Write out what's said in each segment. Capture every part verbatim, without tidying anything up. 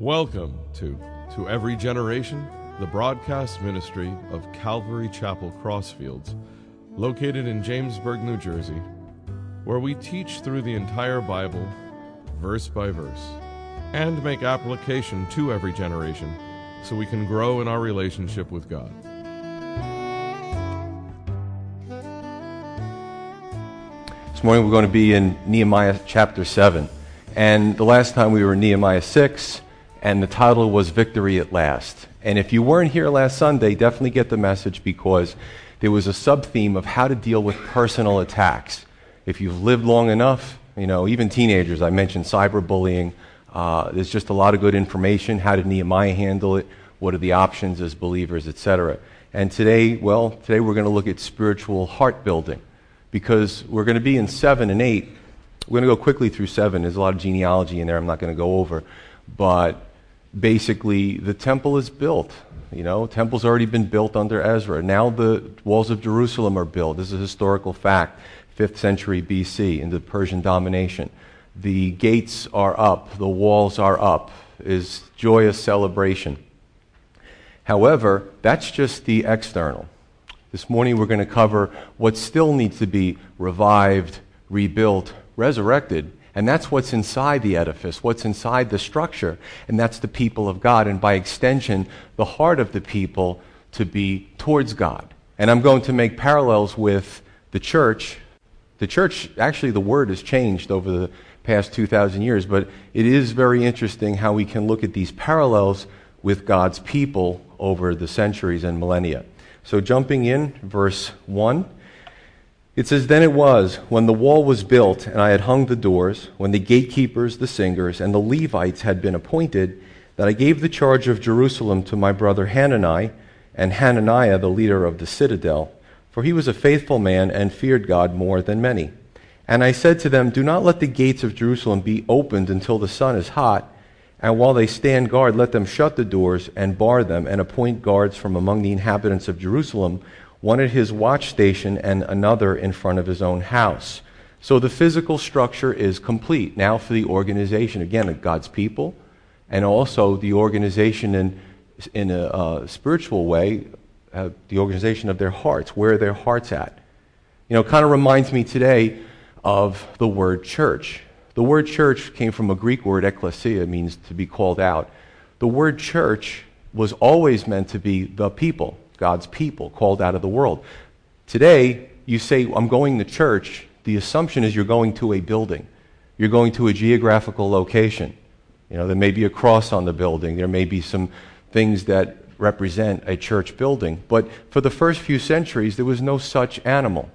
Welcome to To Every Generation, the broadcast ministry of Calvary Chapel Crossfields, located in Jamesburg, New Jersey, where we teach through the entire Bible, verse by verse, and make application to every generation so we can grow in our relationship with God. This morning we're going to be in Nehemiah chapter seven, and the last time we were in Nehemiah six, and the title was Victory at Last. And if you weren't here last Sunday, definitely get the message, because there was a sub-theme of how to deal with personal attacks. If you've lived long enough, you know, even teenagers, I mentioned cyberbullying. Uh, there's just a lot of good information. How did Nehemiah handle it? What are the options as believers, et cetera. And today, well, today we're going to look at spiritual heart building, because we're going to be in seven and eight. We're going to go quickly through seven. There's a lot of genealogy in there I'm not going to go over. But basically, the temple is built. You know, temple's already been built under Ezra. Now the walls of Jerusalem are built. This is a historical fact. fifth century B C into Persian domination. The gates are up. The walls are up. It's joyous celebration. However, that's just the external. This morning we're going to cover what still needs to be revived, rebuilt, resurrected. And that's what's inside the edifice, what's inside the structure, and that's the people of God, and by extension, the heart of the people to be towards God. And I'm going to make parallels with the church. The church, actually the word has changed over the past two thousand years, but it is very interesting how we can look at these parallels with God's people over the centuries and millennia. So jumping in, verse one. It says, "Then it was, when the wall was built, and I had hung the doors, when the gatekeepers, the singers, and the Levites had been appointed, that I gave the charge of Jerusalem to my brother Hanani, and Hananiah, the leader of the citadel, for he was a faithful man and feared God more than many. And I said to them, do not let the gates of Jerusalem be opened until the sun is hot, and while they stand guard, let them shut the doors and bar them, and appoint guards from among the inhabitants of Jerusalem, one at his watch station and another in front of his own house." So the physical structure is complete now for the organization, again, of God's people, and also the organization in, in a uh, spiritual way, uh, the organization of their hearts. Where are their hearts at? You know, it kind of reminds me today of the word church. The word church came from a Greek word, ekklesia, means to be called out. The word church was always meant to be the people. God's people called out of the world. Today, you say, I'm going to church. The assumption is you're going to a building. You're going to a geographical location. You know, there may be a cross on the building. There may be some things that represent a church building. But for the first few centuries, there was no such animal.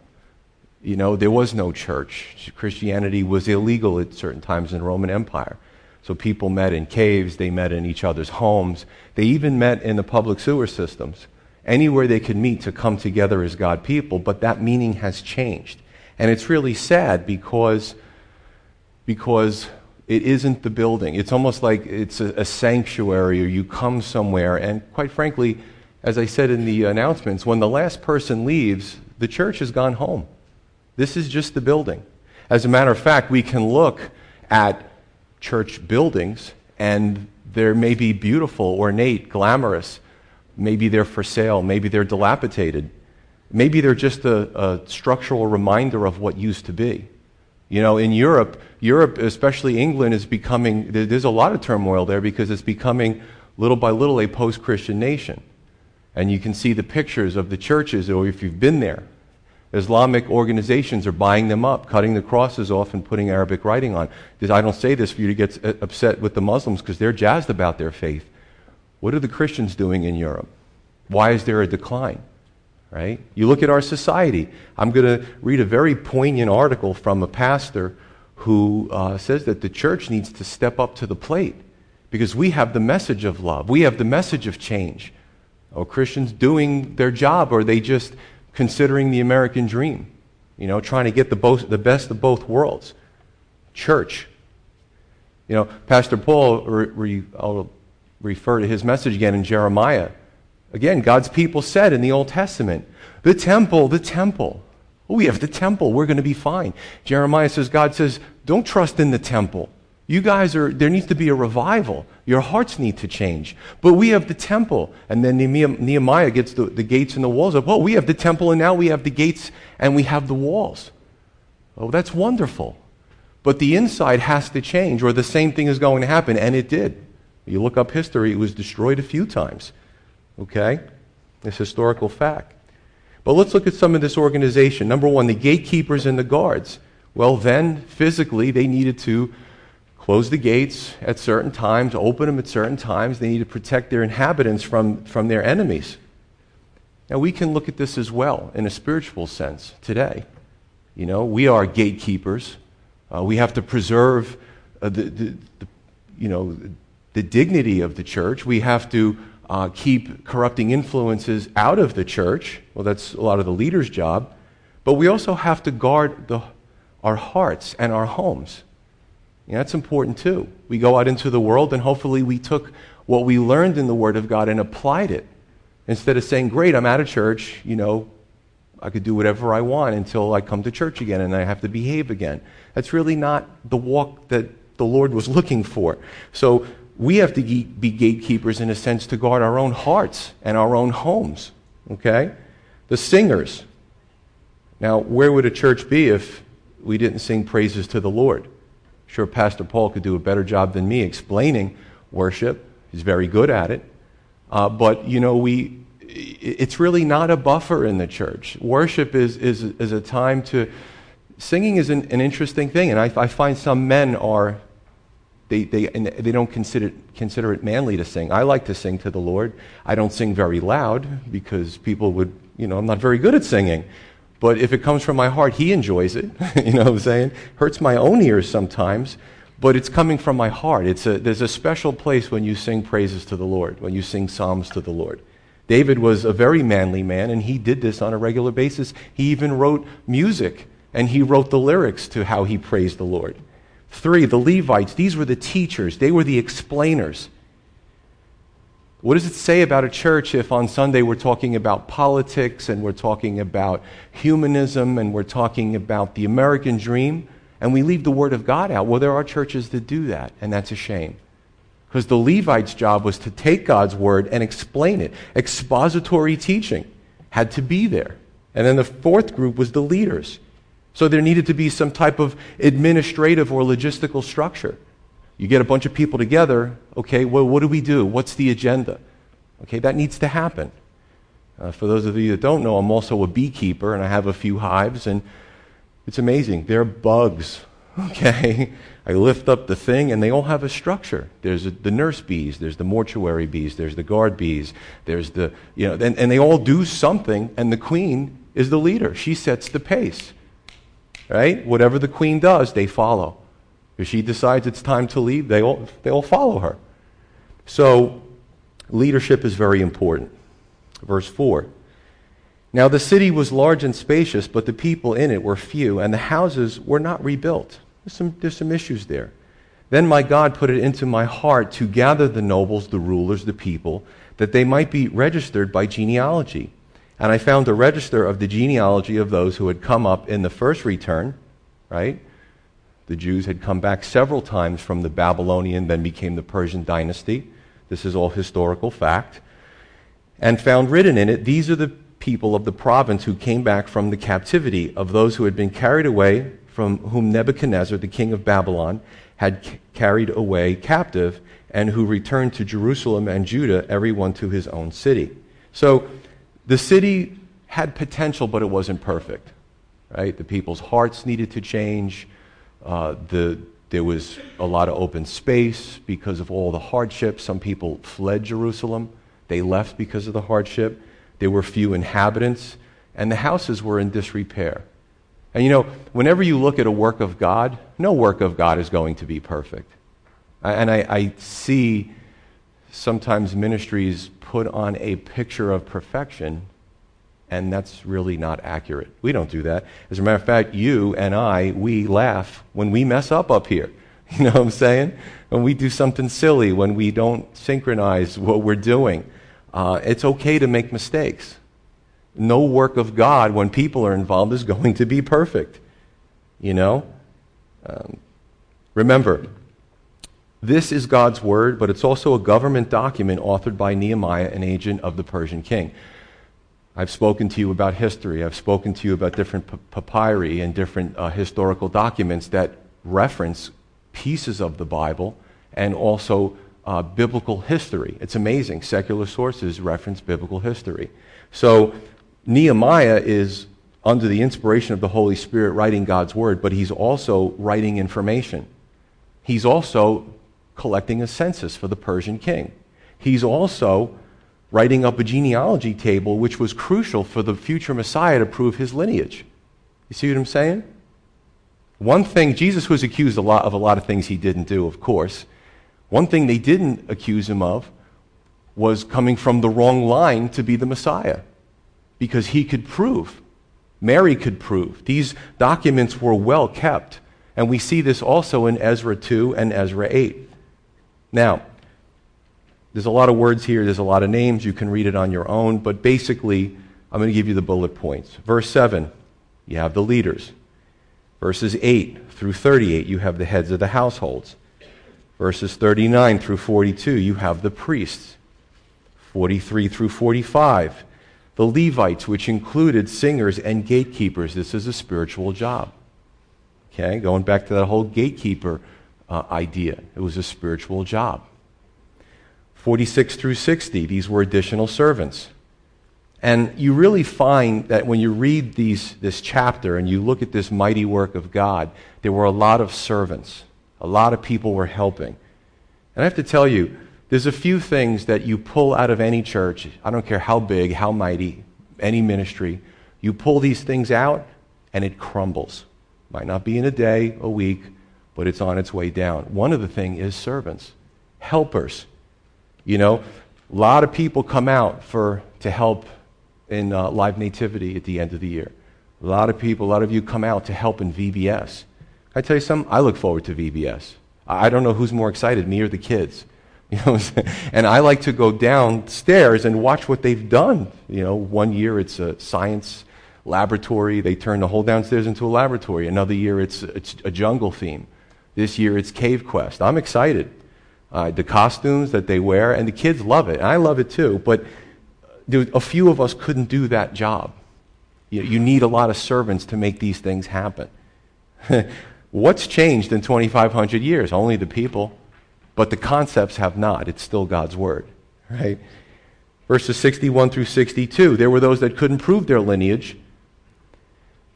You know, there was no church. Christianity was illegal at certain times in the Roman Empire. So people met in caves. They met in each other's homes. They even met in the public sewer systems. Anywhere they could meet to come together as God people, but that meaning has changed. And it's really sad because, because it isn't the building. It's almost like it's a, a sanctuary, or you come somewhere, and quite frankly, as I said in the announcements, when the last person leaves, the church has gone home. This is just the building. As a matter of fact, we can look at church buildings, and there may be beautiful, ornate, glamorous. Maybe they're for sale. Maybe they're dilapidated. Maybe they're just a, a structural reminder of what used to be. You know, in Europe, Europe, especially England, is becoming, there's a lot of turmoil there because it's becoming, little by little, a post-Christian nation. And you can see the pictures of the churches, or if you've been there, Islamic organizations are buying them up, cutting the crosses off and putting Arabic writing on. I don't say this for you to get upset with the Muslims because they're jazzed about their faith. What are the Christians doing in Europe? Why is there a decline? Right? You look at our society. I'm going to read a very poignant article from a pastor who uh, says that the church needs to step up to the plate because we have the message of love. We have the message of change. Are Christians doing their job, or are they just considering the American dream? You know, trying to get the, bo- the best of both worlds. Church. You know, Pastor Paul, re- re- I'll refer to his message again in Jeremiah. Again, God's people said in the Old Testament, the temple, the temple. We have the temple. We're going to be fine. Jeremiah says, God says, don't trust in the temple. You guys are, there needs to be a revival. Your hearts need to change. But we have the temple. And then Nehemiah gets the, the gates and the walls up. Well, we have the temple and now we have the gates and we have the walls. Oh, that's wonderful. But the inside has to change or the same thing is going to happen. And it did. You look up history, it was destroyed a few times. Okay? It's historical fact. But let's look at some of this organization. Number one, the gatekeepers and the guards. Well, then, physically, they needed to close the gates at certain times, open them at certain times. They need to protect their inhabitants from, from their enemies. Now, we can look at this as well in a spiritual sense today. You know, we are gatekeepers. Uh, we have to preserve uh, the, the, the, you know, the dignity of the church. We have to uh, keep corrupting influences out of the church. Well, that's a lot of the leader's job. But we also have to guard the, our hearts and our homes. Yeah, that's important too. We go out into the world and hopefully we took what we learned in the Word of God and applied it. Instead of saying, great, I'm out of church, you know, I could do whatever I want until I come to church again and I have to behave again. That's really not the walk that the Lord was looking for. So we have to be gatekeepers in a sense to guard our own hearts and our own homes. Okay? The singers. Now, where would a church be if we didn't sing praises to the Lord? Sure, Pastor Paul could do a better job than me explaining worship. He's very good at it. Uh, but, you know, we it's really not a buffer in the church. Worship is is, is a time to... Singing is an, an interesting thing, and I, I find some men are... They they and they don't consider consider it manly to sing. I like to sing to the Lord. I don't sing very loud because people would... You know, I'm not very good at singing. But if it comes from my heart, He enjoys it. You know what I'm saying? Hurts my own ears sometimes, but it's coming from my heart. It's a, there's a special place when you sing praises to the Lord, when you sing psalms to the Lord. David was a very manly man, and he did this on a regular basis. He even wrote music, and he wrote the lyrics to how he praised the Lord. Three, the Levites. These were the teachers. They were the explainers. What does it say about a church if on Sunday we're talking about politics and we're talking about humanism and we're talking about the American dream and we leave the Word of God out? Well, there are churches that do that, and that's a shame. Because the Levite's job was to take God's Word and explain it. Expository teaching had to be there. And then the fourth group was the leaders. So there needed to be some type of administrative or logistical structure. You get a bunch of people together, okay, well, what do we do? What's the agenda? Okay, that needs to happen. Uh, for those of you that don't know, I'm also a beekeeper, and I have a few hives, and it's amazing. They're bugs, okay? I lift up the thing, and they all have a structure. There's a, the nurse bees, there's the mortuary bees, there's the guard bees, there's the, you know, and, and they all do something, and the queen is the leader. She sets the pace, right? Whatever the queen does, they follow. If she decides it's time to leave, they all, they all follow her. So, leadership is very important. Verse four. Now the city was large and spacious, but the people in it were few, and the houses were not rebuilt. There's some, there's some issues there. Then my God put it into my heart to gather the nobles, the rulers, the people, that they might be registered by genealogy. And I found a register of the genealogy of those who had come up in the first return, right? The Jews had come back several times from the Babylonian, then became the Persian dynasty. This is all historical fact. And found written in it, these are the people of the province who came back from the captivity of those who had been carried away, from whom Nebuchadnezzar, the king of Babylon, had c- carried away captive, and who returned to Jerusalem and Judah, everyone to his own city. So the city had potential, but it wasn't perfect. Right? The people's hearts needed to change. Uh, the, there was a lot of open space because of all the hardship. Some people fled Jerusalem. They left because of the hardship. There were few inhabitants, and the houses were in disrepair. And you know, whenever you look at a work of God, no work of God is going to be perfect. And I, I see sometimes ministries put on a picture of perfection, and that's really not accurate. We don't do that. As a matter of fact, you and I, we laugh when we mess up up here. You know what I'm saying? When we do something silly, when we don't synchronize what we're doing. Uh, it's okay to make mistakes. No work of God, when people are involved, is going to be perfect. You know? Um, remember, This is God's word, but it's also a government document authored by Nehemiah, an agent of the Persian king. I've spoken to you about history. I've spoken to you about different papyri and different uh, historical documents that reference pieces of the Bible and also uh, biblical history. It's amazing. Secular sources reference biblical history. So Nehemiah is under the inspiration of the Holy Spirit writing God's word, but he's also writing information. He's also collecting a census for the Persian king. He's also writing up a genealogy table, which was crucial for the future Messiah to prove his lineage. You see what I'm saying? One thing, Jesus was accused a lot of a lot of things he didn't do, of course. One thing they didn't accuse him of was coming from the wrong line to be the Messiah, because he could prove. Mary could prove. These documents were well kept, and we see this also in Ezra two and Ezra eight. Now, there's a lot of words here. There's a lot of names. You can read it on your own. But basically, I'm going to give you the bullet points. Verse seven, you have the leaders. Verses eight through thirty-eight, you have the heads of the households. Verses thirty-nine through forty-two, you have the priests. forty-three through forty-five, the Levites, which included singers and gatekeepers. This is a spiritual job. Okay, going back to that whole gatekeeper uh, idea. It was a spiritual job. forty-six through sixty, these were additional servants. And you really find that when you read these, this chapter and you look at this mighty work of God, there were a lot of servants. A lot of people were helping. And I have to tell you, there's a few things that you pull out of any church. I don't care how big, how mighty, any ministry. You pull these things out and it crumbles. Might not be in a day, a week, but it's on its way down. One of the things is servants, helpers. You know, a lot of people come out for to help in uh, Live Nativity at the end of the year. A lot of people, a lot of you come out to help in V B S. I tell you something, I look forward to V B S. I don't know who's more excited, me or the kids. You know, and I like to go downstairs and watch what they've done. You know, one year it's a science laboratory. They turn the whole downstairs into a laboratory. Another year it's, it's a jungle theme. This year it's Cave Quest. I'm excited. Uh, the costumes that they wear, and the kids love it. And I love it too, but dude, a few of us couldn't do that job. You, you need a lot of servants to make these things happen. What's changed in twenty-five hundred years? Only the people, but the concepts have not. It's still God's word, right? Verses sixty-one through sixty-two, there were those that couldn't prove their lineage,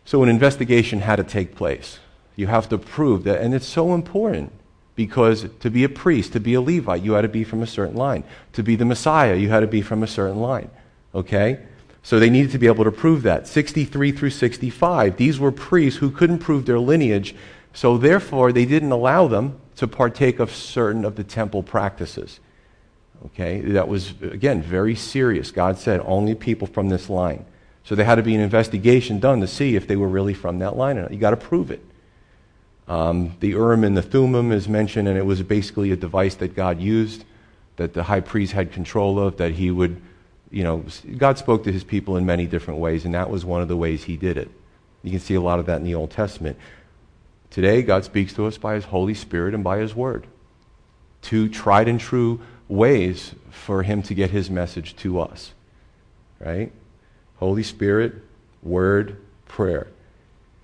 so an investigation had to take place. You have to prove that, and it's so important. Because to be a priest, to be a Levite, you had to be from a certain line. To be the Messiah, you had to be from a certain line. Okay? So they needed to be able to prove that. sixty-three through sixty-five, these were priests who couldn't prove their lineage, so therefore they didn't allow them to partake of certain of the temple practices. Okay? That was, again, very serious. God said, only people from this line. So there had to be an investigation done to see if they were really from that line or not. You've got to prove it. Um, the Urim and the Thummim is mentioned, and it was basically a device that God used, that the high priest had control of, that he would, you know, God spoke to his people in many different ways, and that was one of the ways he did it. You can see a lot of that in the Old Testament. Today, God speaks to us by his Holy Spirit and by his word. Two tried and true ways for him to get his message to us, right? Holy Spirit, word, prayer.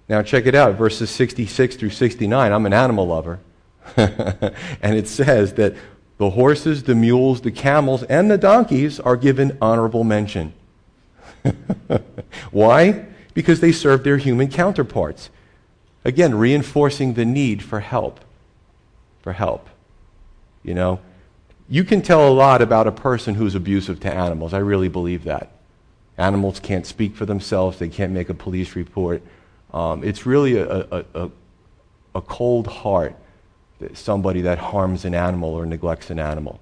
Now check it out, verses sixty-six through sixty-nine. I'm an animal lover. And it says that the horses, the mules, the camels, and the donkeys are given honorable mention. Why? Because they serve their human counterparts. Again, reinforcing the need for help. For help. You know, you can tell a lot about a person who's abusive to animals. I really believe that. Animals can't speak for themselves. They can't make a police report. Um, it's really a, a, a, a cold heart, that somebody that harms an animal or neglects an animal.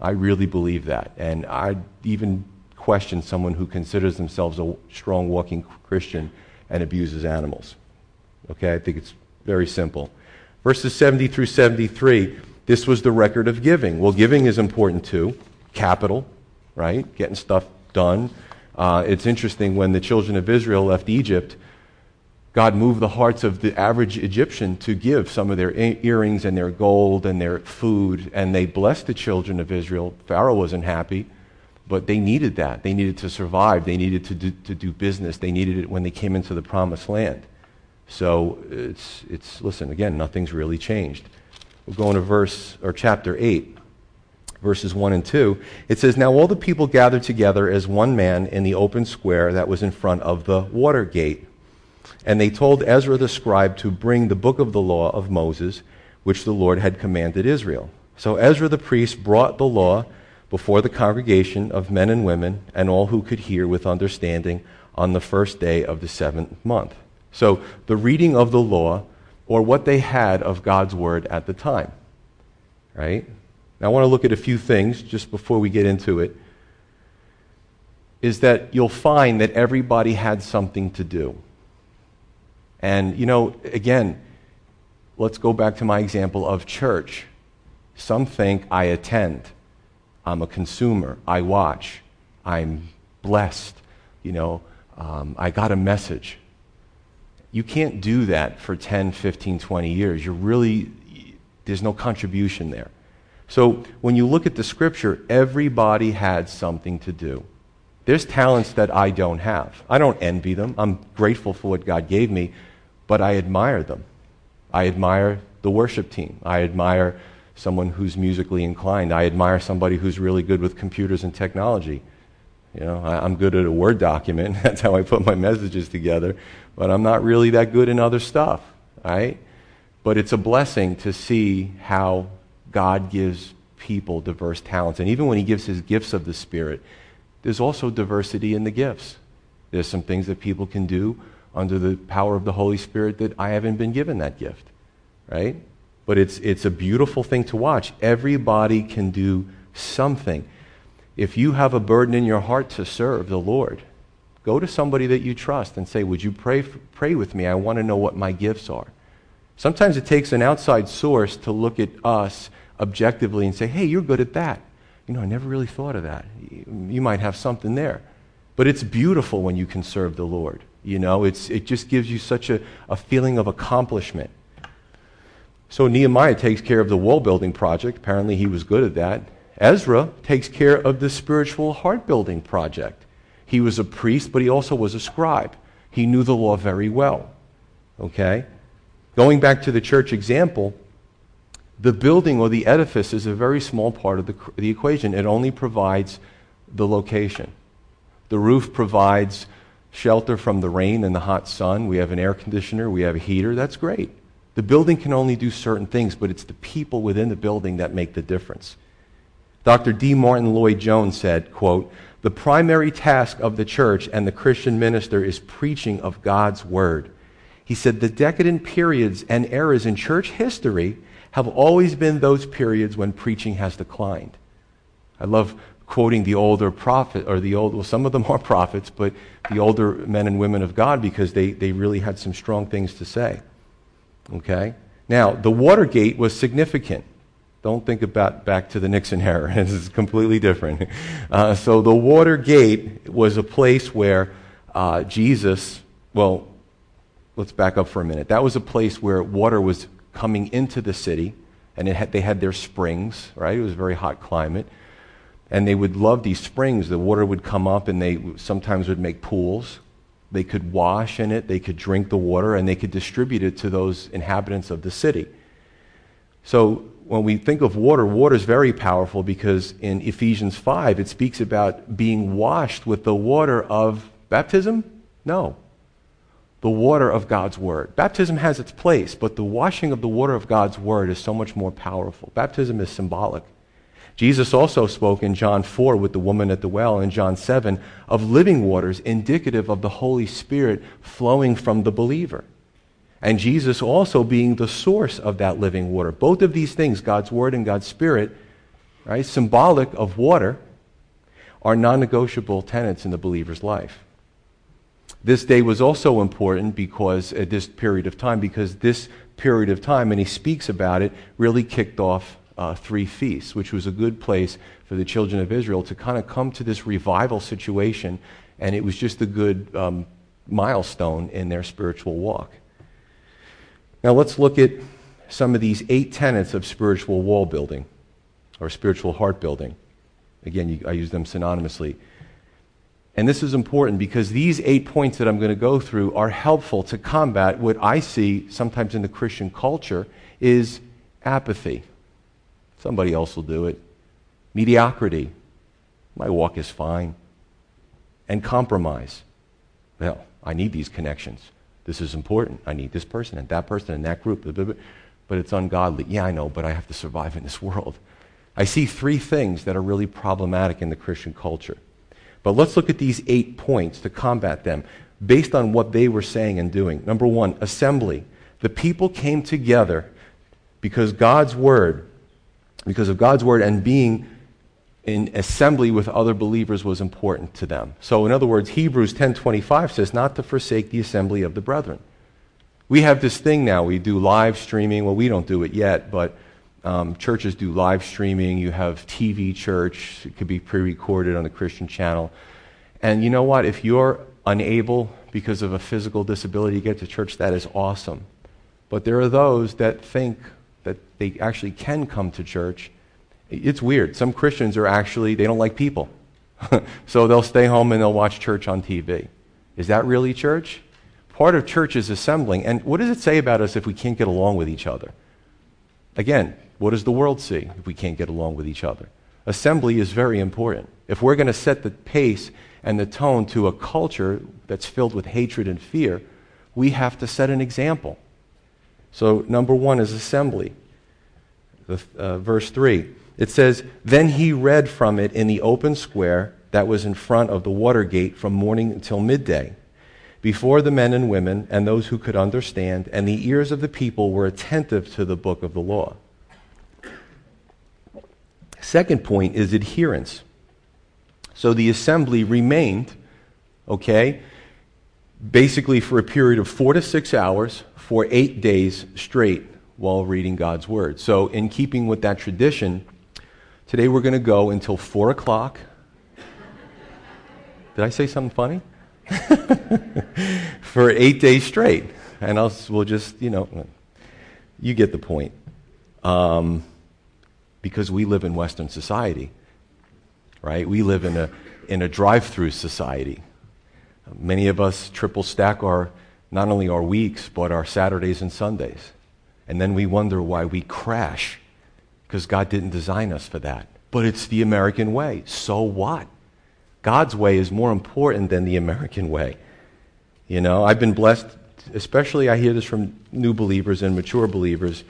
I really believe that. And I even question someone who considers themselves a strong walking Christian and abuses animals. Okay, I think it's very simple. Verses seventy through seventy-three, this was the record of giving. Well, giving is important too. Capital, right? Getting stuff done. Uh, it's interesting when the children of Israel left Egypt, God moved the hearts of the average Egyptian to give some of their earrings and their gold and their food, and they blessed the children of Israel. Pharaoh wasn't happy, but they needed that. They needed to survive. They needed to do, to do business. They needed it when they came into the promised land. So it's, it's listen, again, nothing's really changed. We'll go into verse, or chapter eight, verses one and two. It says, "Now all the people gathered together as one man in the open square that was in front of the water gate. And they told Ezra the scribe to bring the book of the law of Moses, which the Lord had commanded Israel. So Ezra the priest brought the law before the congregation of men and women and all who could hear with understanding on the first day of the seventh month." So the reading of the law, or what they had of God's word at the time, right? Now I want to look at a few things just before we get into it, is that you'll find that everybody had something to do. And, you know, again, let's go back to my example of church. Some think I attend, I'm a consumer, I watch, I'm blessed, you know, um, I got a message. You can't do that for ten, fifteen, twenty years. You're really, there's no contribution there. So when you look at the scripture, everybody had something to do. There's talents that I don't have. I don't envy them. I'm grateful for what God gave me. But I admire them. I admire the worship team. I admire someone who's musically inclined. I admire somebody who's really good with computers and technology. You know, I, I'm good at a Word document. That's how I put my messages together. But I'm not really that good in other stuff, right? But it's a blessing to see how God gives people diverse talents. And even when He gives His gifts of the Spirit, there's also diversity in the gifts. There's some things that people can do under the power of the Holy Spirit that I haven't been given that gift, right? But it's it's a beautiful thing to watch. Everybody can do something. If you have a burden in your heart to serve the Lord, go to somebody that you trust and say, "Would you pray for, pray with me? I want to know what my gifts are." Sometimes it takes an outside source to look at us objectively and say, "Hey, you're good at that. You know, I never really thought of that. You might have something there." But it's beautiful when you can serve the Lord. You know, it's it just gives you such a, a feeling of accomplishment. So Nehemiah takes care of the wall building project. Apparently he was good at that. Ezra takes care of the spiritual heart building project. He was a priest, but he also was a scribe. He knew the law very well. Okay? Going back to the church example, the building or the edifice is a very small part of the, the equation. It only provides the location. The roof provides shelter from the rain and the hot sun. We have an air conditioner. We have a heater. That's great. The building can only do certain things, but it's the people within the building that make the difference. Doctor D. Martin Lloyd-Jones said, quote, "The primary task of the church and the Christian minister is preaching of God's word." He said, "The decadent periods and eras in church history have always been those periods when preaching has declined." I love quoting the older prophet, or the old, well, some of them are prophets, but the older men and women of God, because they, they really had some strong things to say. Okay? Now, the Watergate was significant. Don't think about back to the Nixon era. This is completely different. Uh, so the Watergate was a place where uh, Jesus, well, let's back up for a minute. That was a place where water was coming into the city, and it had, they had their springs, right? It was a very hot climate. And they would love these springs. The water would come up, and they sometimes would make pools. They could wash in it. They could drink the water, and they could distribute it to those inhabitants of the city. So when we think of water, water is very powerful because in Ephesians five, it speaks about being washed with the water of baptism? No. The water of God's word. Baptism has its place, but the washing of the water of God's word is so much more powerful. Baptism is symbolic. Jesus also spoke in John four with the woman at the well and John seven of living waters indicative of the Holy Spirit flowing from the believer. And Jesus also being the source of that living water. Both of these things, God's Word and God's Spirit, right, symbolic of water, are non-negotiable tenets in the believer's life. This day was also important because at this period of time, because this period of time, and he speaks about it, really kicked off uh, three feasts, which was a good place for the children of Israel to kind of come to this revival situation, and it was just a good um, milestone in their spiritual walk. Now let's look at some of these eight tenets of spiritual wall building or spiritual heart building. Again, you, I use them synonymously. And this is important because these eight points that I'm going to go through are helpful to combat what I see sometimes in the Christian culture is apathy. Somebody else will do it. Mediocrity. My walk is fine. And compromise. Well, I need these connections. This is important. I need this person and that person and that group. But it's ungodly. Yeah, I know, but I have to survive in this world. I see three things that are really problematic in the Christian culture. But let's look at these eight points to combat them based on what they were saying and doing. Number one, assembly. The people came together because God's word, because of God's word, and being in assembly with other believers was important to them. So in other words, Hebrews ten twenty-five says not to forsake the assembly of the brethren. We have this thing now. We do live streaming. Well, we don't do it yet, but Um, churches do live streaming. You have T V church. It could be pre-recorded on the Christian channel. And you know what? If you're unable because of a physical disability to get to church, that is awesome. But there are those that think that they actually can come to church. It's weird. Some Christians are actually, they don't like people. So they'll stay home and they'll watch church on T V. Is that really church? Part of church is assembling. And what does it say about us if we can't get along with each other? Again, what does the world see if we can't get along with each other? Assembly is very important. If we're going to set the pace and the tone to a culture that's filled with hatred and fear, we have to set an example. So number one is assembly. The, uh, verse three, it says, "Then he read from it in the open square that was in front of the water gate from morning until midday, before the men and women and those who could understand, and the ears of the people were attentive to the book of the law." Second point is adherence. So the assembly remained, okay, basically for a period of four to six hours for eight days straight while reading God's word. So in keeping with that tradition, today we're going to go until four o'clock. Did I say something funny? For eight days straight, and I'll we'll just you know, you get the point, um, because we live in Western society, right? We live in a in a drive-through society. Many of us triple stack our not only our weeks but our Saturdays and Sundays, and then we wonder why we crash, because God didn't design us for that. But it's the American way. So what? God's way is more important than the American way. You know, I've been blessed, especially I hear this from new believers and mature believers.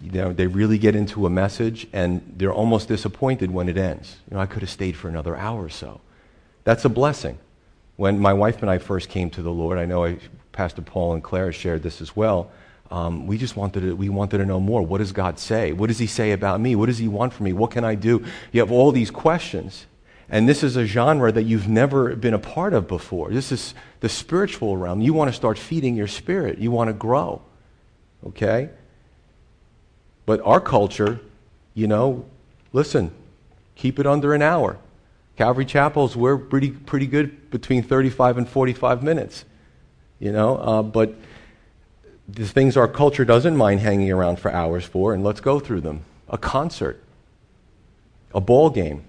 You know, they really get into a message and they're almost disappointed when it ends. You know, I could have stayed for another hour or so. That's a blessing. When my wife and I first came to the Lord, I know I, Pastor Paul and Clara shared this as well. Um, we just wanted to, we wanted to know more. What does God say? What does he say about me? What does he want from me? What can I do? You have all these questions. And this is a genre that you've never been a part of before. This is the spiritual realm. You want to start feeding your spirit. You want to grow, okay? But our culture, you know, listen, keep it under an hour. Calvary Chapels, we're pretty pretty good between thirty-five and forty-five minutes, you know. Uh, but the things our culture doesn't mind hanging around for hours for, and let's go through them. A concert, a ball game.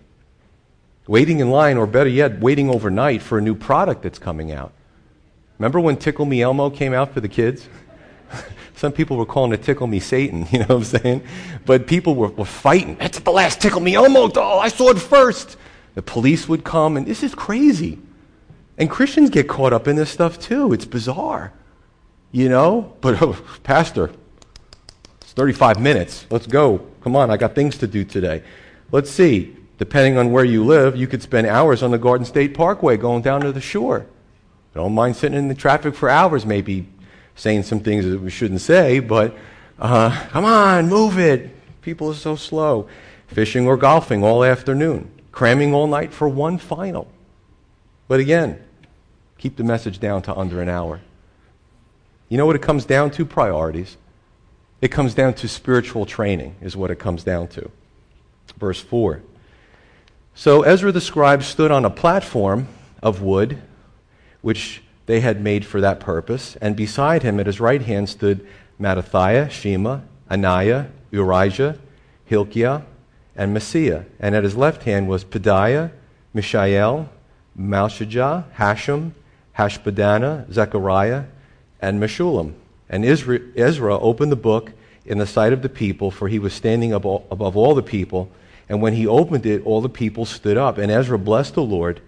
Waiting in line, or better yet, waiting overnight for a new product that's coming out. Remember when Tickle Me Elmo came out for the kids? Some people were calling it Tickle Me Satan, you know what I'm saying? But people were, were fighting. That's the last Tickle Me Elmo doll. I saw it first. The police would come, and this is crazy. And Christians get caught up in this stuff too. It's bizarre, you know? But, oh, Pastor, it's thirty-five minutes. Let's go. Come on, I got things to do today. Let's see. Depending on where you live, you could spend hours on the Garden State Parkway going down to the shore. Don't mind sitting in the traffic for hours, maybe saying some things that we shouldn't say, but uh, come on, move it. People are so slow. Fishing or golfing all afternoon. Cramming all night for one final. But again, keep the message down to under an hour. You know what it comes down to? Priorities. It comes down to spiritual training is what it comes down to. Verse four. So Ezra the scribe stood on a platform of wood, which they had made for that purpose, and beside him at his right hand stood Mattathiah, Shema, Ananiah, Urijah, Hilkiah, and Messiah. And at his left hand was Pedaiah, Mishael, Malchijah, Hashem, Hashbaddanah, Zechariah, and Meshulam. And Ezra opened the book in the sight of the people, for he was standing above all the people. And when he opened it, all the people stood up. And Ezra blessed the Lord,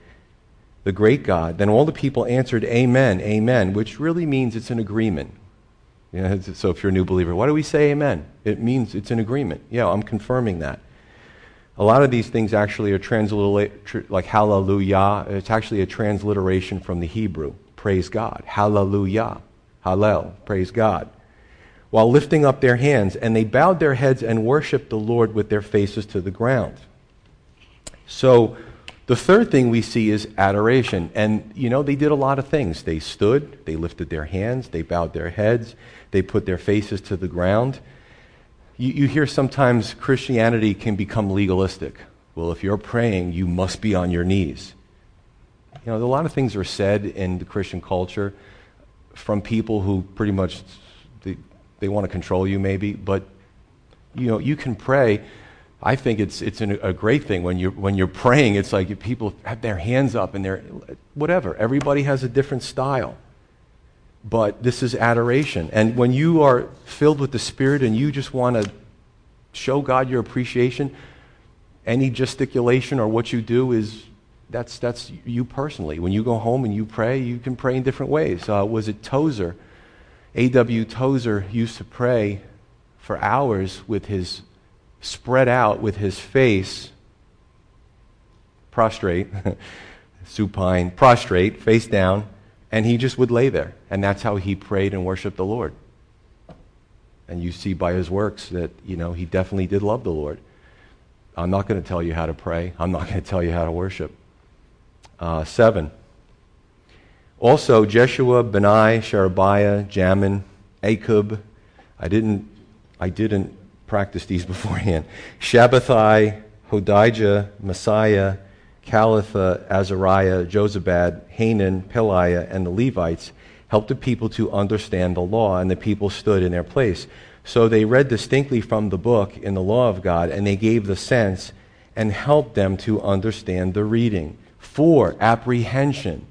the great God. Then all the people answered, Amen, Amen, which really means it's an agreement. You know, so if you're a new believer, why do we say amen? It means it's an agreement. Yeah, I'm confirming that. A lot of these things actually are transliterate, like hallelujah. It's actually a transliteration from the Hebrew. Praise God. Hallelujah. Hallel. Praise God. While lifting up their hands, and they bowed their heads and worshiped the Lord with their faces to the ground. So the third thing we see is adoration. And, you know, they did a lot of things. They stood, they lifted their hands, they bowed their heads, they put their faces to the ground. You, you hear sometimes Christianity can become legalistic. Well, if you're praying, you must be on your knees. You know, a lot of things are said in the Christian culture from people who pretty much, they, they want to control you maybe, but, you know, you can pray. I think it's it's an, a great thing when you're, when you're praying. It's like people have their hands up and they're, whatever. Everybody has a different style. But this is adoration. And when you are filled with the Spirit and you just want to show God your appreciation, any gesticulation or what you do is, that's that's you personally. When you go home and you pray, you can pray in different ways. Uh, was it Tozer? A W Tozer used to pray for hours with his, spread out with his face, prostrate, supine, prostrate, face down, and he just would lay there. And that's how he prayed and worshiped the Lord. And you see by his works that, you know, he definitely did love the Lord. I'm not going to tell you how to pray. I'm not going to tell you how to worship. Uh, seven. Also, Jeshua, Benai, Sherebiah, Jamin, Akub. I didn't, I didn't practice these beforehand. Shabbathai, Hodijah, Messiah, Calitha, Azariah, Josabad, Hanan, Peliah, and the Levites helped the people to understand the law, and the people stood in their place. So they read distinctly from the book in the law of God, and they gave the sense and helped them to understand the reading. Four, apprehension.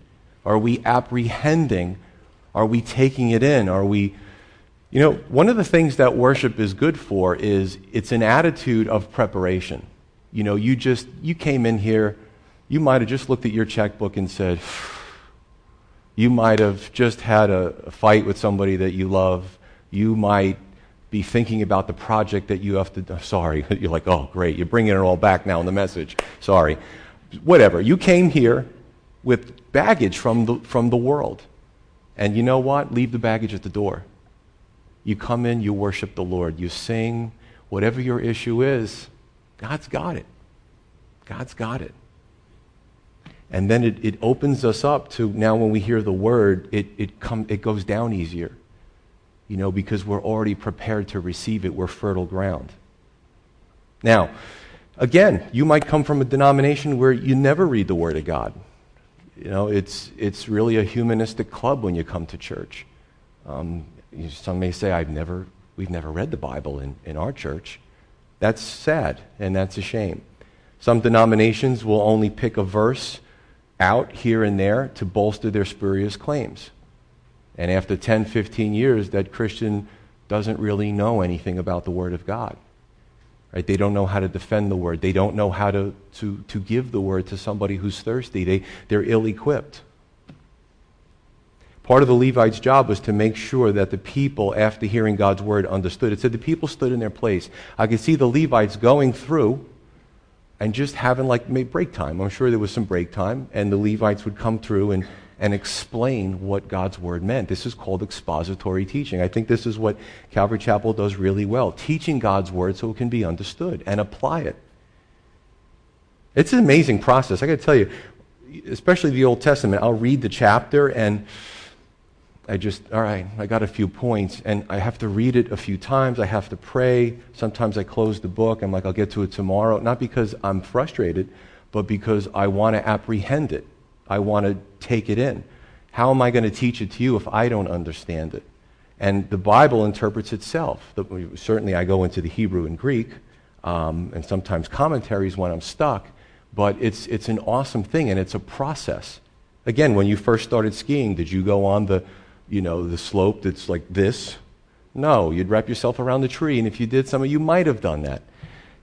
Are we apprehending? Are we taking it in? Are we, you know, one of the things that worship is good for is it's an attitude of preparation. You know, you just, you came in here, you might have just looked at your checkbook and said, you might have just had a, a fight with somebody that you love. You might be thinking about the project that you have to, oh, sorry, you're like, oh, great, you're bringing it all back now in the message. Sorry. Whatever. You came here with baggage from the from the world. And you know what? Leave the baggage at the door. You come in, you worship the Lord. You sing. Whatever your issue is, God's got it. God's got it. And then it, it opens us up to, now when we hear the word, it it come, it goes down easier. You know, because we're already prepared to receive it. We're fertile ground. Now, again, you might come from a denomination where you never read the Word of God. You know, it's it's really a humanistic club when you come to church. Um, some may say, "I've never, we've never read the Bible in, in our church." That's sad, and that's a shame. Some denominations will only pick a verse out here and there to bolster their spurious claims. And after ten, fifteen years, that Christian doesn't really know anything about the Word of God. Right? They don't know how to defend the Word. They don't know how to, to, to give the Word to somebody who's thirsty. They, they're ill-equipped. Part of the Levites' job was to make sure that the people, after hearing God's Word, understood. It said the people stood in their place. I could see the Levites going through and just having like maybe break time. I'm sure there was some break time, and the Levites would come through and and explain what God's Word meant. This is called expository teaching. I think this is what Calvary Chapel does really well, teaching God's Word so it can be understood and apply it. It's an amazing process. I got to tell you, especially the Old Testament, I'll read the chapter and I just, all right, I got a few points, and I have to read it a few times. I have to pray. Sometimes I close the book. I'm like, I'll get to it tomorrow. Not because I'm frustrated, but because I want to apprehend it. I want to take it in. How am I going to teach it to you if I don't understand it? And the Bible interprets itself. Certainly I go into the Hebrew and Greek, um, and sometimes commentaries when I'm stuck, but it's it's an awesome thing, and it's a process. Again, when you first started skiing, did you go on the, you know, the slope that's like this? No, you'd wrap yourself around the tree, and if you did, some of you might have done that.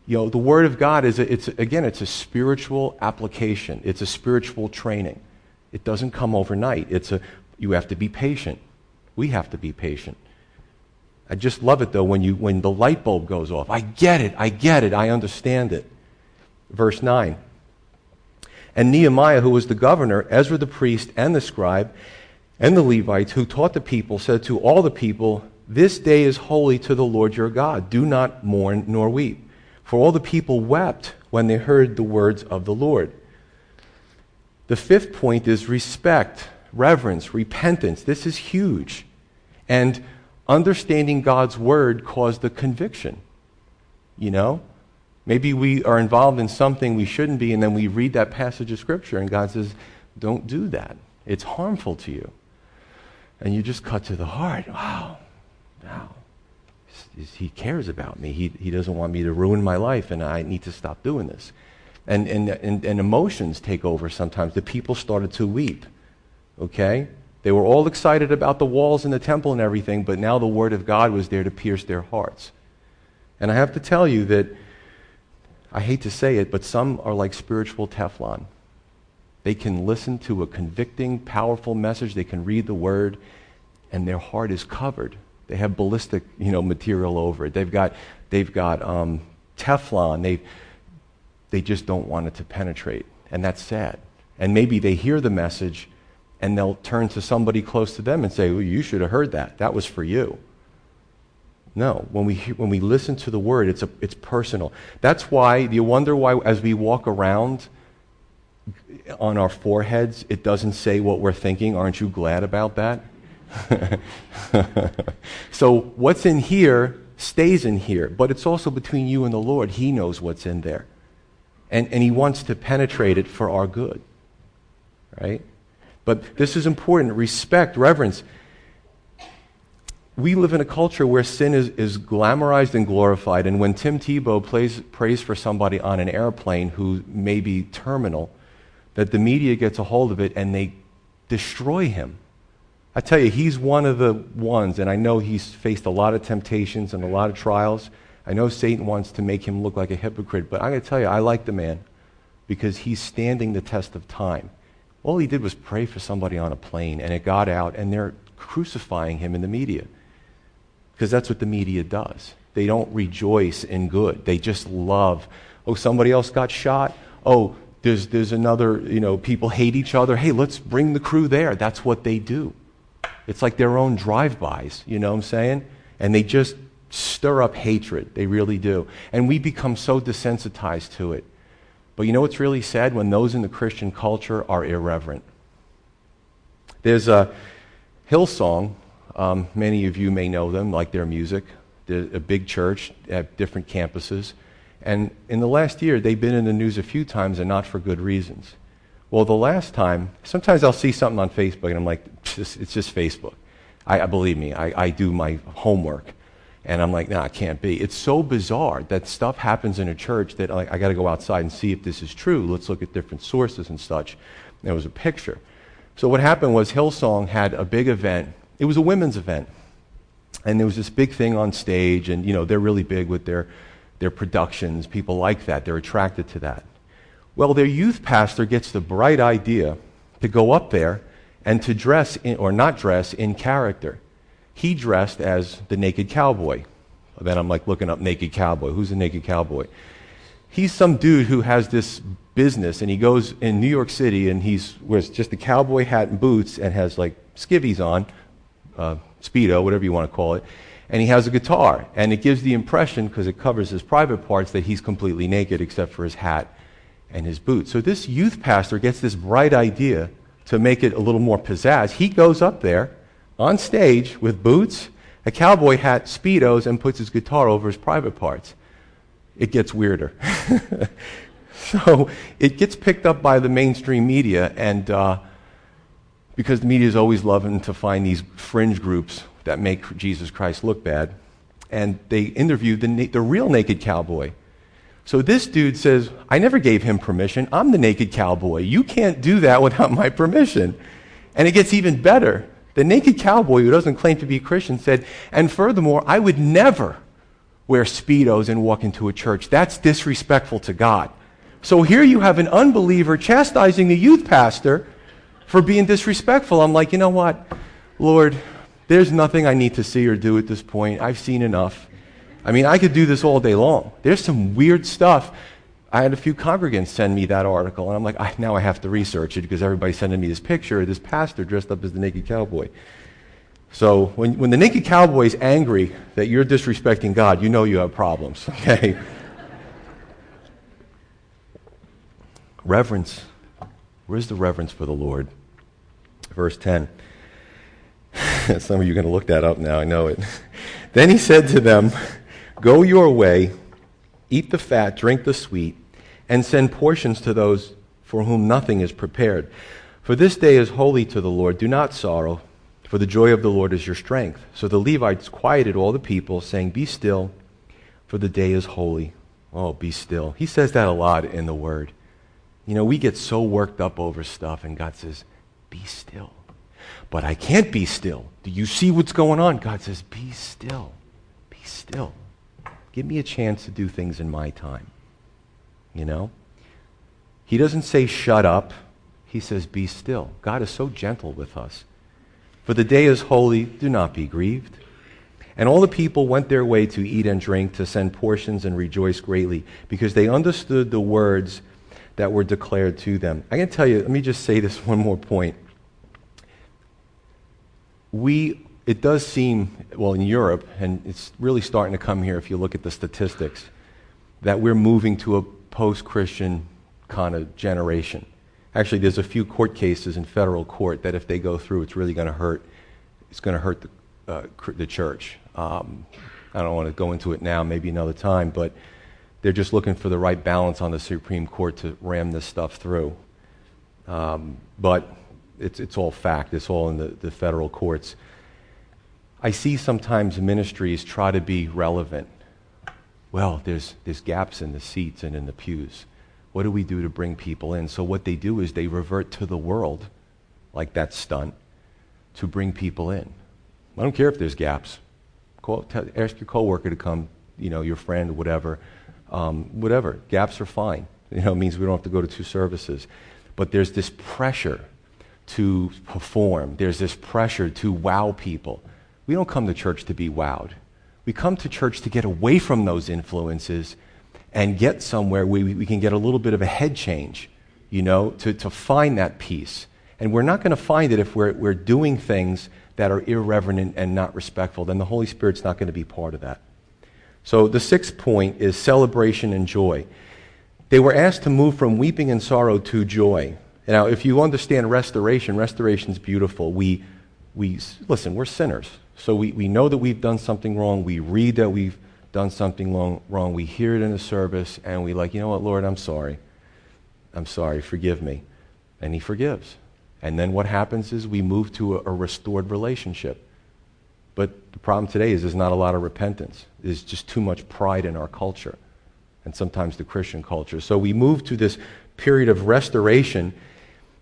You know, the Word of God is, a, it's again, it's a spiritual application. It's a spiritual training. It doesn't come overnight. It's a, you have to be patient. We have to be patient. I just love it, though, when you when the light bulb goes off. I get it, I get it, I understand it. Verse nine. And Nehemiah, who was the governor, Ezra the priest, and the scribe, and the Levites, who taught the people, said to all the people, "This day is holy to the Lord your God. Do not mourn nor weep." For all the people wept when they heard the words of the Lord. The fifth point is respect, reverence, repentance. This is huge. And understanding God's word caused a conviction. You know? Maybe we are involved in something we shouldn't be, and then we read that passage of Scripture, and God says, don't do that. It's harmful to you. And you just cut to the heart. Wow. Wow. He cares about me. He he doesn't want me to ruin my life, and I need to stop doing this. And and, and and emotions take over sometimes. The people started to weep, okay? They were all excited about the walls and the temple and everything, but now the Word of God was there to pierce their hearts. And I have to tell you that, I hate to say it, but some are like spiritual Teflon. They can listen to a convicting, powerful message. They can read the Word, and their heart is covered. They have ballistic, you know, material over it. They've got, they've got um, Teflon. They, they just don't want it to penetrate, and that's sad. And maybe they hear the message, and they'll turn to somebody close to them and say, well, "You should have heard that. That was for you." No, when we when we listen to the word, it's a it's personal. That's why you wonder why as we walk around on our foreheads, it doesn't say what we're thinking. Aren't you glad about that? So what's in here stays in here, but it's also between you and the Lord. He knows what's in there, and and he wants to penetrate it for our good, right? But this is important: respect, reverence. We live in a culture where sin is, is glamorized and glorified, and when Tim Tebow plays, prays for somebody on an airplane who may be terminal, that the media gets a hold of it and they destroy him. I tell you, he's one of the ones, and I know he's faced a lot of temptations and a lot of trials. I know Satan wants to make him look like a hypocrite, but I got to tell you, I like the man because he's standing the test of time. All he did was pray for somebody on a plane, and it got out, and they're crucifying him in the media because that's what the media does. They don't rejoice in good. They just love, oh, somebody else got shot. Oh, there's, there's another, you know, people hate each other. Hey, let's bring the crew there. That's what they do. It's like their own drive-bys, you know what I'm saying? And they just stir up hatred. They really do. And we become so desensitized to it. But you know what's really sad? When those in the Christian culture are irreverent. There's a Hillsong. Um, many of you may know them, like their music. They're a big church at different campuses. And in the last year, they've been in the news a few times, and not for good reasons. Well, the last time, sometimes I'll see something on Facebook, and I'm like, it's just Facebook. I, I believe me, I, I do my homework, and I'm like, nah, it can't be. It's so bizarre that stuff happens in a church that I, I got to go outside and see if this is true. Let's look at different sources and such. And there was a picture. So what happened was Hillsong had a big event. It was a women's event, and there was this big thing on stage, and you know they're really big with their their productions. People like that. They're attracted to that. Well, their youth pastor gets the bright idea to go up there and to dress in, or not dress in character. He dressed as the naked cowboy. Then I'm like looking up naked cowboy. Who's the naked cowboy? He's some dude who has this business, and he goes in New York City, and he wears just a cowboy hat and boots and has like skivvies on, uh, Speedo, whatever you want to call it. And he has a guitar, and it gives the impression, because it covers his private parts, that he's completely naked except for his hat and his boots. So this youth pastor gets this bright idea to make it a little more pizzazz. He goes up there on stage with boots, a cowboy hat, Speedos, and puts his guitar over his private parts. It gets weirder. So it gets picked up by the mainstream media, and uh, because the media is always loving to find these fringe groups that make Jesus Christ look bad. And they interviewed the, na- the real naked cowboy. So this dude says, I never gave him permission. I'm the naked cowboy. You can't do that without my permission. And it gets even better. The naked cowboy, who doesn't claim to be Christian, said, and furthermore, I would never wear Speedos and walk into a church. That's disrespectful to God. So here you have an unbeliever chastising the youth pastor for being disrespectful. I'm like, you know what, Lord, there's nothing I need to see or do at this point. I've seen enough. I mean, I could do this all day long. There's some weird stuff. I had a few congregants send me that article, and I'm like, I, now I have to research it because everybody's sending me this picture of this pastor dressed up as the naked cowboy. So when, when the naked cowboy is angry that you're disrespecting God, you know you have problems, okay? Reverence. Where's the reverence for the Lord? Verse ten. Some of you are going to look that up now, I know it. Then he said to them, go your way, eat the fat, drink the sweet, and send portions to those for whom nothing is prepared. For this day is holy to the Lord. Do not sorrow, for the joy of the Lord is your strength. So the Levites quieted all the people, saying, be still, for the day is holy. Oh, be still. He says that a lot in the Word. You know, we get so worked up over stuff, and God says, be still. But I can't be still. Do you see what's going on? God says, be still. Be still. Give me a chance to do things in my time. You know? He doesn't say, shut up. He says, be still. God is so gentle with us. For the day is holy. Do not be grieved. And all the people went their way to eat and drink, to send portions and rejoice greatly, because they understood the words that were declared to them. I can tell you, let me just say this one more point. We, it does seem, well, in Europe, and it's really starting to come here if you look at the statistics, that we're moving to a post-Christian kind of generation. Actually, there's a few court cases in federal court that if they go through, it's really going to hurt, it's going to hurt the, uh, the church. Um, I don't want to go into it now, maybe another time, but they're just looking for the right balance on the Supreme Court to ram this stuff through. Um, but it's it's all fact. It's all in the, the federal courts. I see sometimes ministries try to be relevant. Well, there's there's gaps in the seats and in the pews. What do we do to bring people in? So what they do is they revert to the world, like that stunt, to bring people in. I don't care if there's gaps. Call, tell, ask your coworker to come, you know, your friend, whatever. Um, whatever, gaps are fine. You know, it means we don't have to go to two services. But there's this pressure to perform. There's this pressure to wow people. We don't come to church to be wowed. We come to church to get away from those influences and get somewhere where we, we can get a little bit of a head change, you know, to, to find that peace. And we're not going to find it if we're, we're doing things that are irreverent and, and not respectful. Then the Holy Spirit's not going to be part of that. So the sixth point is celebration and joy. They were asked to move from weeping and sorrow to joy. Now, if you understand restoration, restoration's beautiful. We, we listen, we're sinners. So we, we know that we've done something wrong. We read that we've done something long, wrong. We hear it in the service, and we like, you know what, Lord, I'm sorry. I'm sorry, forgive me. And he forgives. And then what happens is we move to a, a restored relationship. But the problem today is there's not a lot of repentance. There's just too much pride in our culture, and sometimes the Christian culture. So we move to this period of restoration.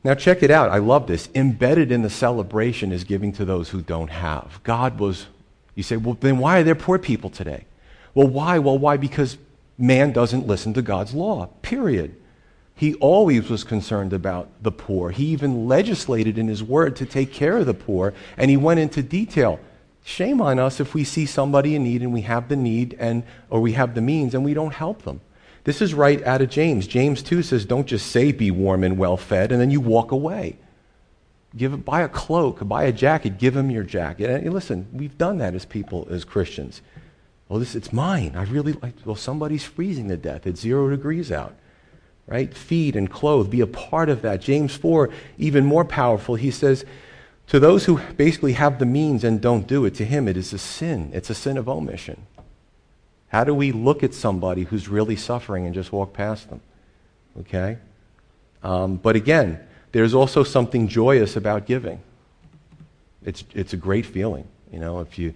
Now check it out. I love this. Embedded in the celebration is giving to those who don't have. God was, you say, well, then why are there poor people today? Well, why? Well, why? Because man doesn't listen to God's law, period. He always was concerned about the poor. He even legislated in his word to take care of the poor, and he went into detail. Shame on us if we see somebody in need and we have the need and or we have the means and we don't help them. This is right out of James. James two says, don't just say be warm and well fed and then you walk away. Give buy a cloak, buy a jacket, give him your jacket. And listen, we've done that as people, as Christians. Well, this it's mine. I really like well, somebody's freezing to death. It's zero degrees out. Right? Feed and clothe. Be a part of that. James four, even more powerful, he says, to those who basically have the means and don't do it, to him it is a sin. It's a sin of omission. How do we look at somebody who's really suffering and just walk past them? Okay? Um, but again, There's also something joyous about giving. It's it's a great feeling, you know. If you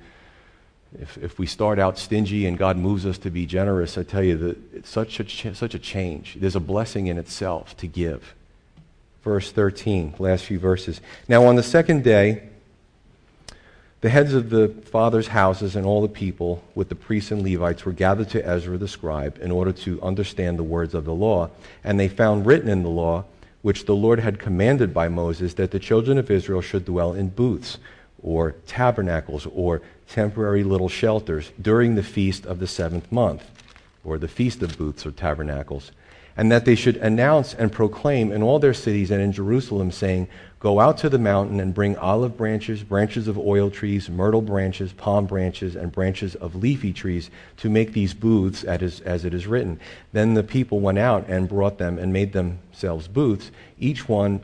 if if we start out stingy and God moves us to be generous, I tell you that it's such a ch- such a change. There's a blessing in itself to give. Verse thirteen, last few verses. Now on the second day, the heads of the fathers' houses and all the people with the priests and Levites were gathered to Ezra the scribe in order to understand the words of the law, and they found written in the law, which the Lord had commanded by Moses, that the children of Israel should dwell in booths or tabernacles or temporary little shelters during the feast of the seventh month, or the feast of booths or tabernacles, and that they should announce and proclaim in all their cities and in Jerusalem, saying, "Go out to the mountain and bring olive branches, branches of oil trees, myrtle branches, palm branches, and branches of leafy trees to make these booths as, as it is written." Then the people went out and brought them and made themselves booths, each one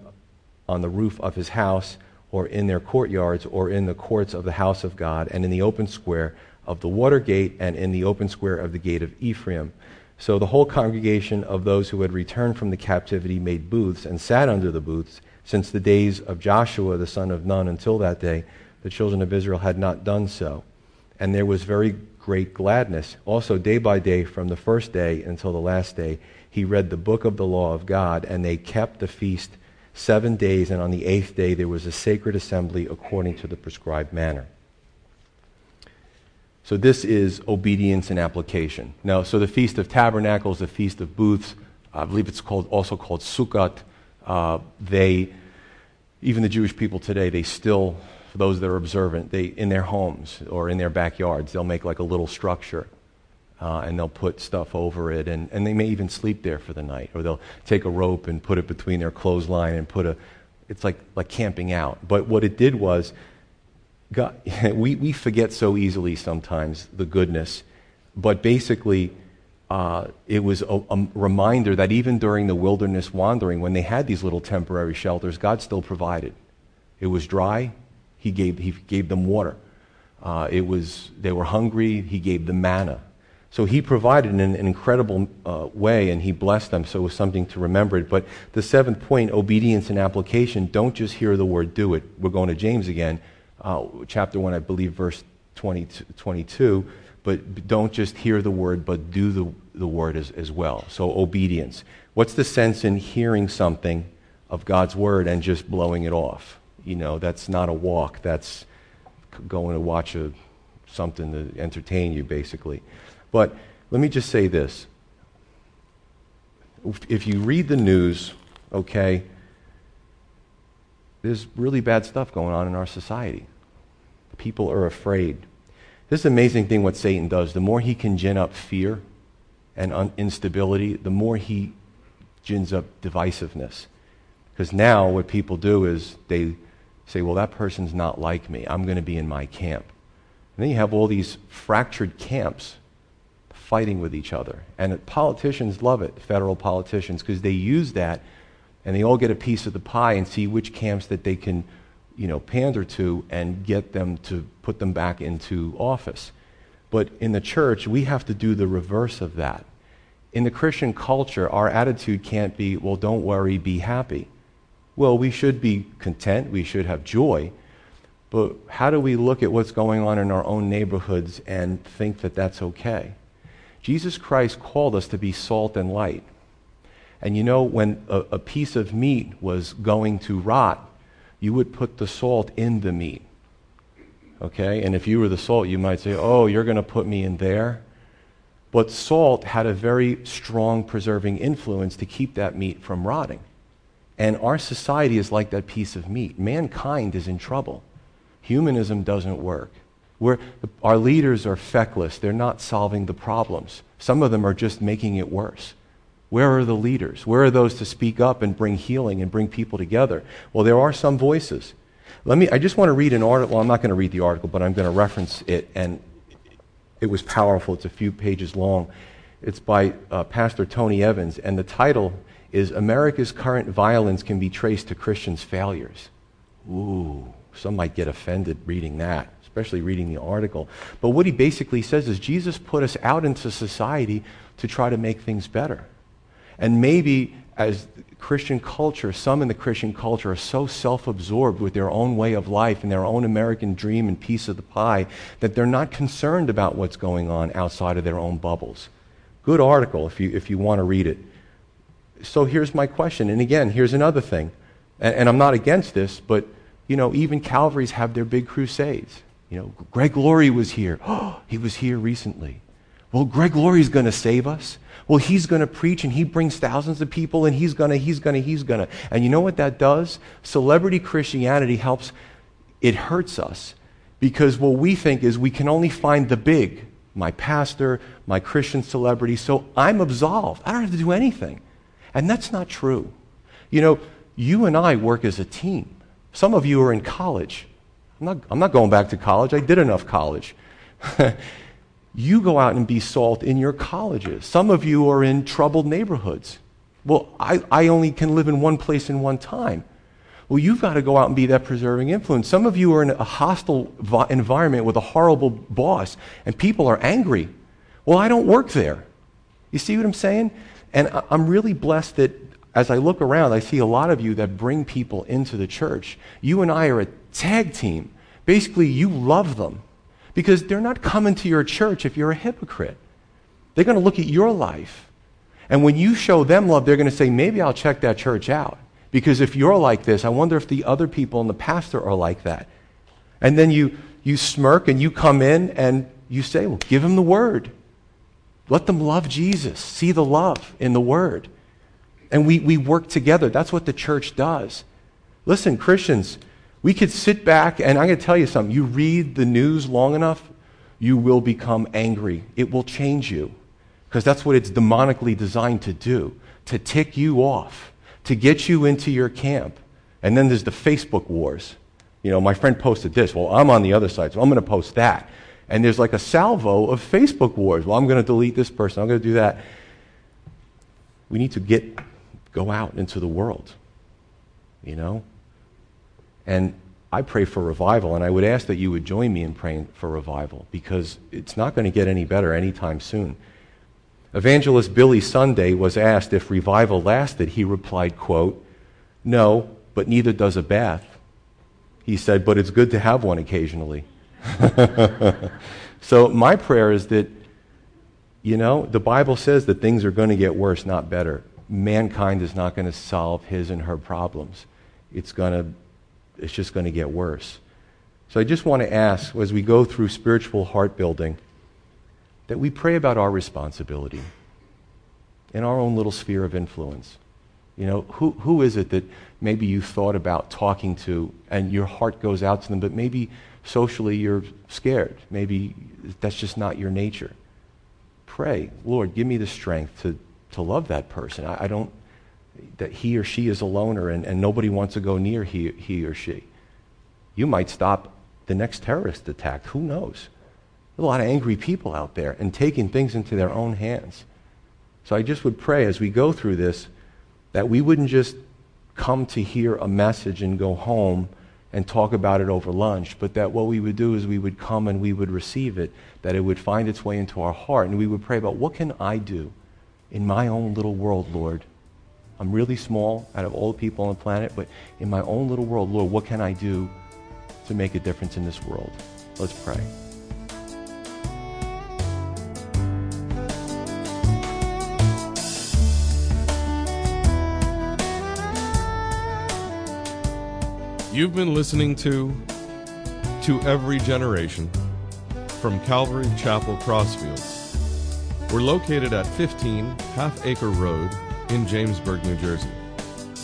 on the roof of his house or in their courtyards or in the courts of the house of God and in the open square of the water gate and in the open square of the gate of Ephraim. So the whole congregation of those who had returned from the captivity made booths and sat under the booths. Since the days of Joshua the son of Nun until that day, the children of Israel had not done so. And there was very great gladness. Also day by day, from the first day until the last day, he read the book of the law of God, and they kept the feast seven days, and on the eighth day there was a sacred assembly according to the prescribed manner. So this is obedience and application. Now, so the Feast of Tabernacles, the Feast of Booths, I believe it's called also called Sukkot. Uh, they, even the Jewish people today, they still, for those that are observant, they in their homes or in their backyards, they'll make like a little structure, uh, and they'll put stuff over it, and, and they may even sleep there for the night, or they'll take a rope and put it between their clothesline and put a, it's like, like camping out. But what it did was, God, we, we forget so easily sometimes the goodness, but basically, Uh, it was a, a reminder that even during the wilderness wandering, when they had these little temporary shelters, God still provided. It was dry, He gave He gave them water. Uh, it was they were hungry, He gave them manna. So He provided in an incredible uh, way, and He blessed them. So it was something to remember it. But the seventh point, obedience and application. Don't just hear the word, do it. We're going to James again, uh, chapter one, I believe, verse twenty-two. But don't just hear the word, but do the, the word as, as well. So obedience. What's the sense in hearing something of God's word and just blowing it off? You know, that's not a walk. That's going to watch a, something to entertain you, basically. But let me just say this. If you read the news, okay, there's really bad stuff going on in our society. People are afraid. This is an amazing thing what Satan does. The more he can gin up fear and un- instability, the more he gins up divisiveness. Because now what people do is they say, well, that person's not like me. I'm going to be in my camp. And then you have all these fractured camps fighting with each other. And politicians love it, federal politicians, because they use that and they all get a piece of the pie and see which camps that they can, you know, pander to and get them to put them back into office. But in the church, we have to do the reverse of that. In the Christian culture, our attitude can't be, well, don't worry, be happy. Well, we should be content, we should have joy, but how do we look at what's going on in our own neighborhoods and think that that's okay? Jesus Christ called us to be salt and light. And you know, when a, a piece of meat was going to rot, you would put the salt in the meat, okay? And if you were the salt, you might say, oh, you're going to put me in there? But salt had a very strong preserving influence to keep that meat from rotting. And our society is like that piece of meat. Mankind is in trouble. Humanism doesn't work. We're, our leaders are feckless. They're not solving the problems. Some of them are just making it worse. Where are the leaders? Where are those to speak up and bring healing and bring people together? Well, there are some voices. Let me, I just want to read an article. Well, I'm not going to read the article, but I'm going to reference it, and it was powerful. It's a few pages long. It's by uh, Pastor Tony Evans, and the title is America's Current Violence Can Be Traced to Christians' Failures. Ooh, some might get offended reading that, especially reading the article. But what he basically says is Jesus put us out into society to try to make things better. And maybe as Christian culture, some in the Christian culture are so self-absorbed with their own way of life and their own American dream and piece of the pie that they're not concerned about what's going on outside of their own bubbles. Good article if you if you want to read it. So here's my question, and again, here's another thing, and, and I'm not against this, but you know, even Calvaries have their big crusades. You know, Greg Laurie was here. Oh, he was here recently. Well, Greg Laurie's going to save us. Well, he's going to preach, and he brings thousands of people, and he's going to, he's going to, he's going to. And you know what that does? Celebrity Christianity helps. It hurts us because what we think is we can only find the big, my pastor, my Christian celebrity, so I'm absolved. I don't have to do anything. And that's not true. You know, you and I work as a team. Some of you are in college. I'm not, I'm not going back to college. I did enough college. You go out and be salt in your colleges. Some of you are in troubled neighborhoods. Well, I, I only can live in one place in one time. Well, you've got to go out and be that preserving influence. Some of you are in a hostile environment with a horrible boss, and people are angry. Well, I don't work there. You see what I'm saying? And I'm really blessed that as I look around, I see a lot of you that bring people into the church. You and I are a tag team. Basically, you love them because they're not coming to your church if you're a hypocrite. They're going to look at your life. And when you show them love, they're going to say, maybe I'll check that church out. Because if you're like this, I wonder if the other people and the pastor are like that. And then you, you smirk and you come in and you say, well, give them the word. Let them love Jesus. See the love in the word. And we, we work together. That's what the church does. Listen, Christians, we could sit back, and I'm going to tell you something. You read the news long enough, you will become angry. It will change you because that's what it's demonically designed to do, to tick you off, to get you into your camp. And then there's the Facebook wars. You know, my friend posted this. Well, I'm on the other side, so I'm going to post that. And there's like a salvo of Facebook wars. Well, I'm going to delete this person. I'm going to do that. We need to get, go out into the world, you know? And I pray for revival, and I would ask that you would join me in praying for revival because it's not going to get any better anytime soon. Evangelist Billy Sunday was asked if revival lasted. He replied, quote, "No, but neither does a bath." He said, "But it's good to have one occasionally." So my prayer is that, you know, the Bible says that things are going to get worse, not better. Mankind is not going to solve his and her problems. It's going to, it's just going to get worse. So I just want to ask, as we go through spiritual heart building, that we pray about our responsibility in our own little sphere of influence. You know, who who is it that maybe you thought about talking to and your heart goes out to them, but maybe socially you're scared. Maybe that's just not your nature. Pray, Lord, give me the strength to, to love that person. I, I don't, that he or she is a loner and, and nobody wants to go near he, he or she. You might stop the next terrorist attack. Who knows? There's a lot of angry people out there and taking things into their own hands. So I just would pray as we go through this that we wouldn't just come to hear a message and go home and talk about it over lunch, but that what we would do is we would come and we would receive it, that it would find its way into our heart, and we would pray about what can I do in my own little world, Lord? I'm really small out of all the people on the planet, but in my own little world, Lord, what can I do to make a difference in this world? Let's pray. You've been listening to To Every Generation from Calvary Chapel Crossfields. We're located at fifteen Half Acre Road in Jamesburg, New Jersey.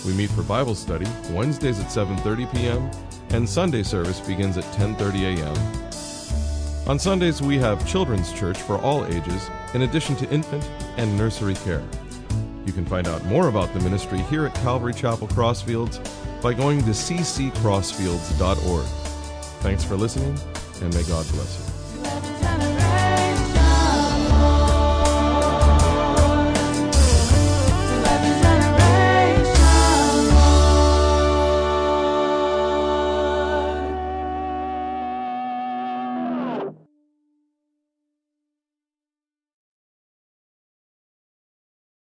We meet for Bible study Wednesdays at seven thirty p.m. and Sunday service begins at ten thirty a.m. On Sundays, we have children's church for all ages in addition to infant and nursery care. You can find out more about the ministry here at Calvary Chapel Crossfields by going to c c crossfields dot org. Thanks for listening, and may God bless you.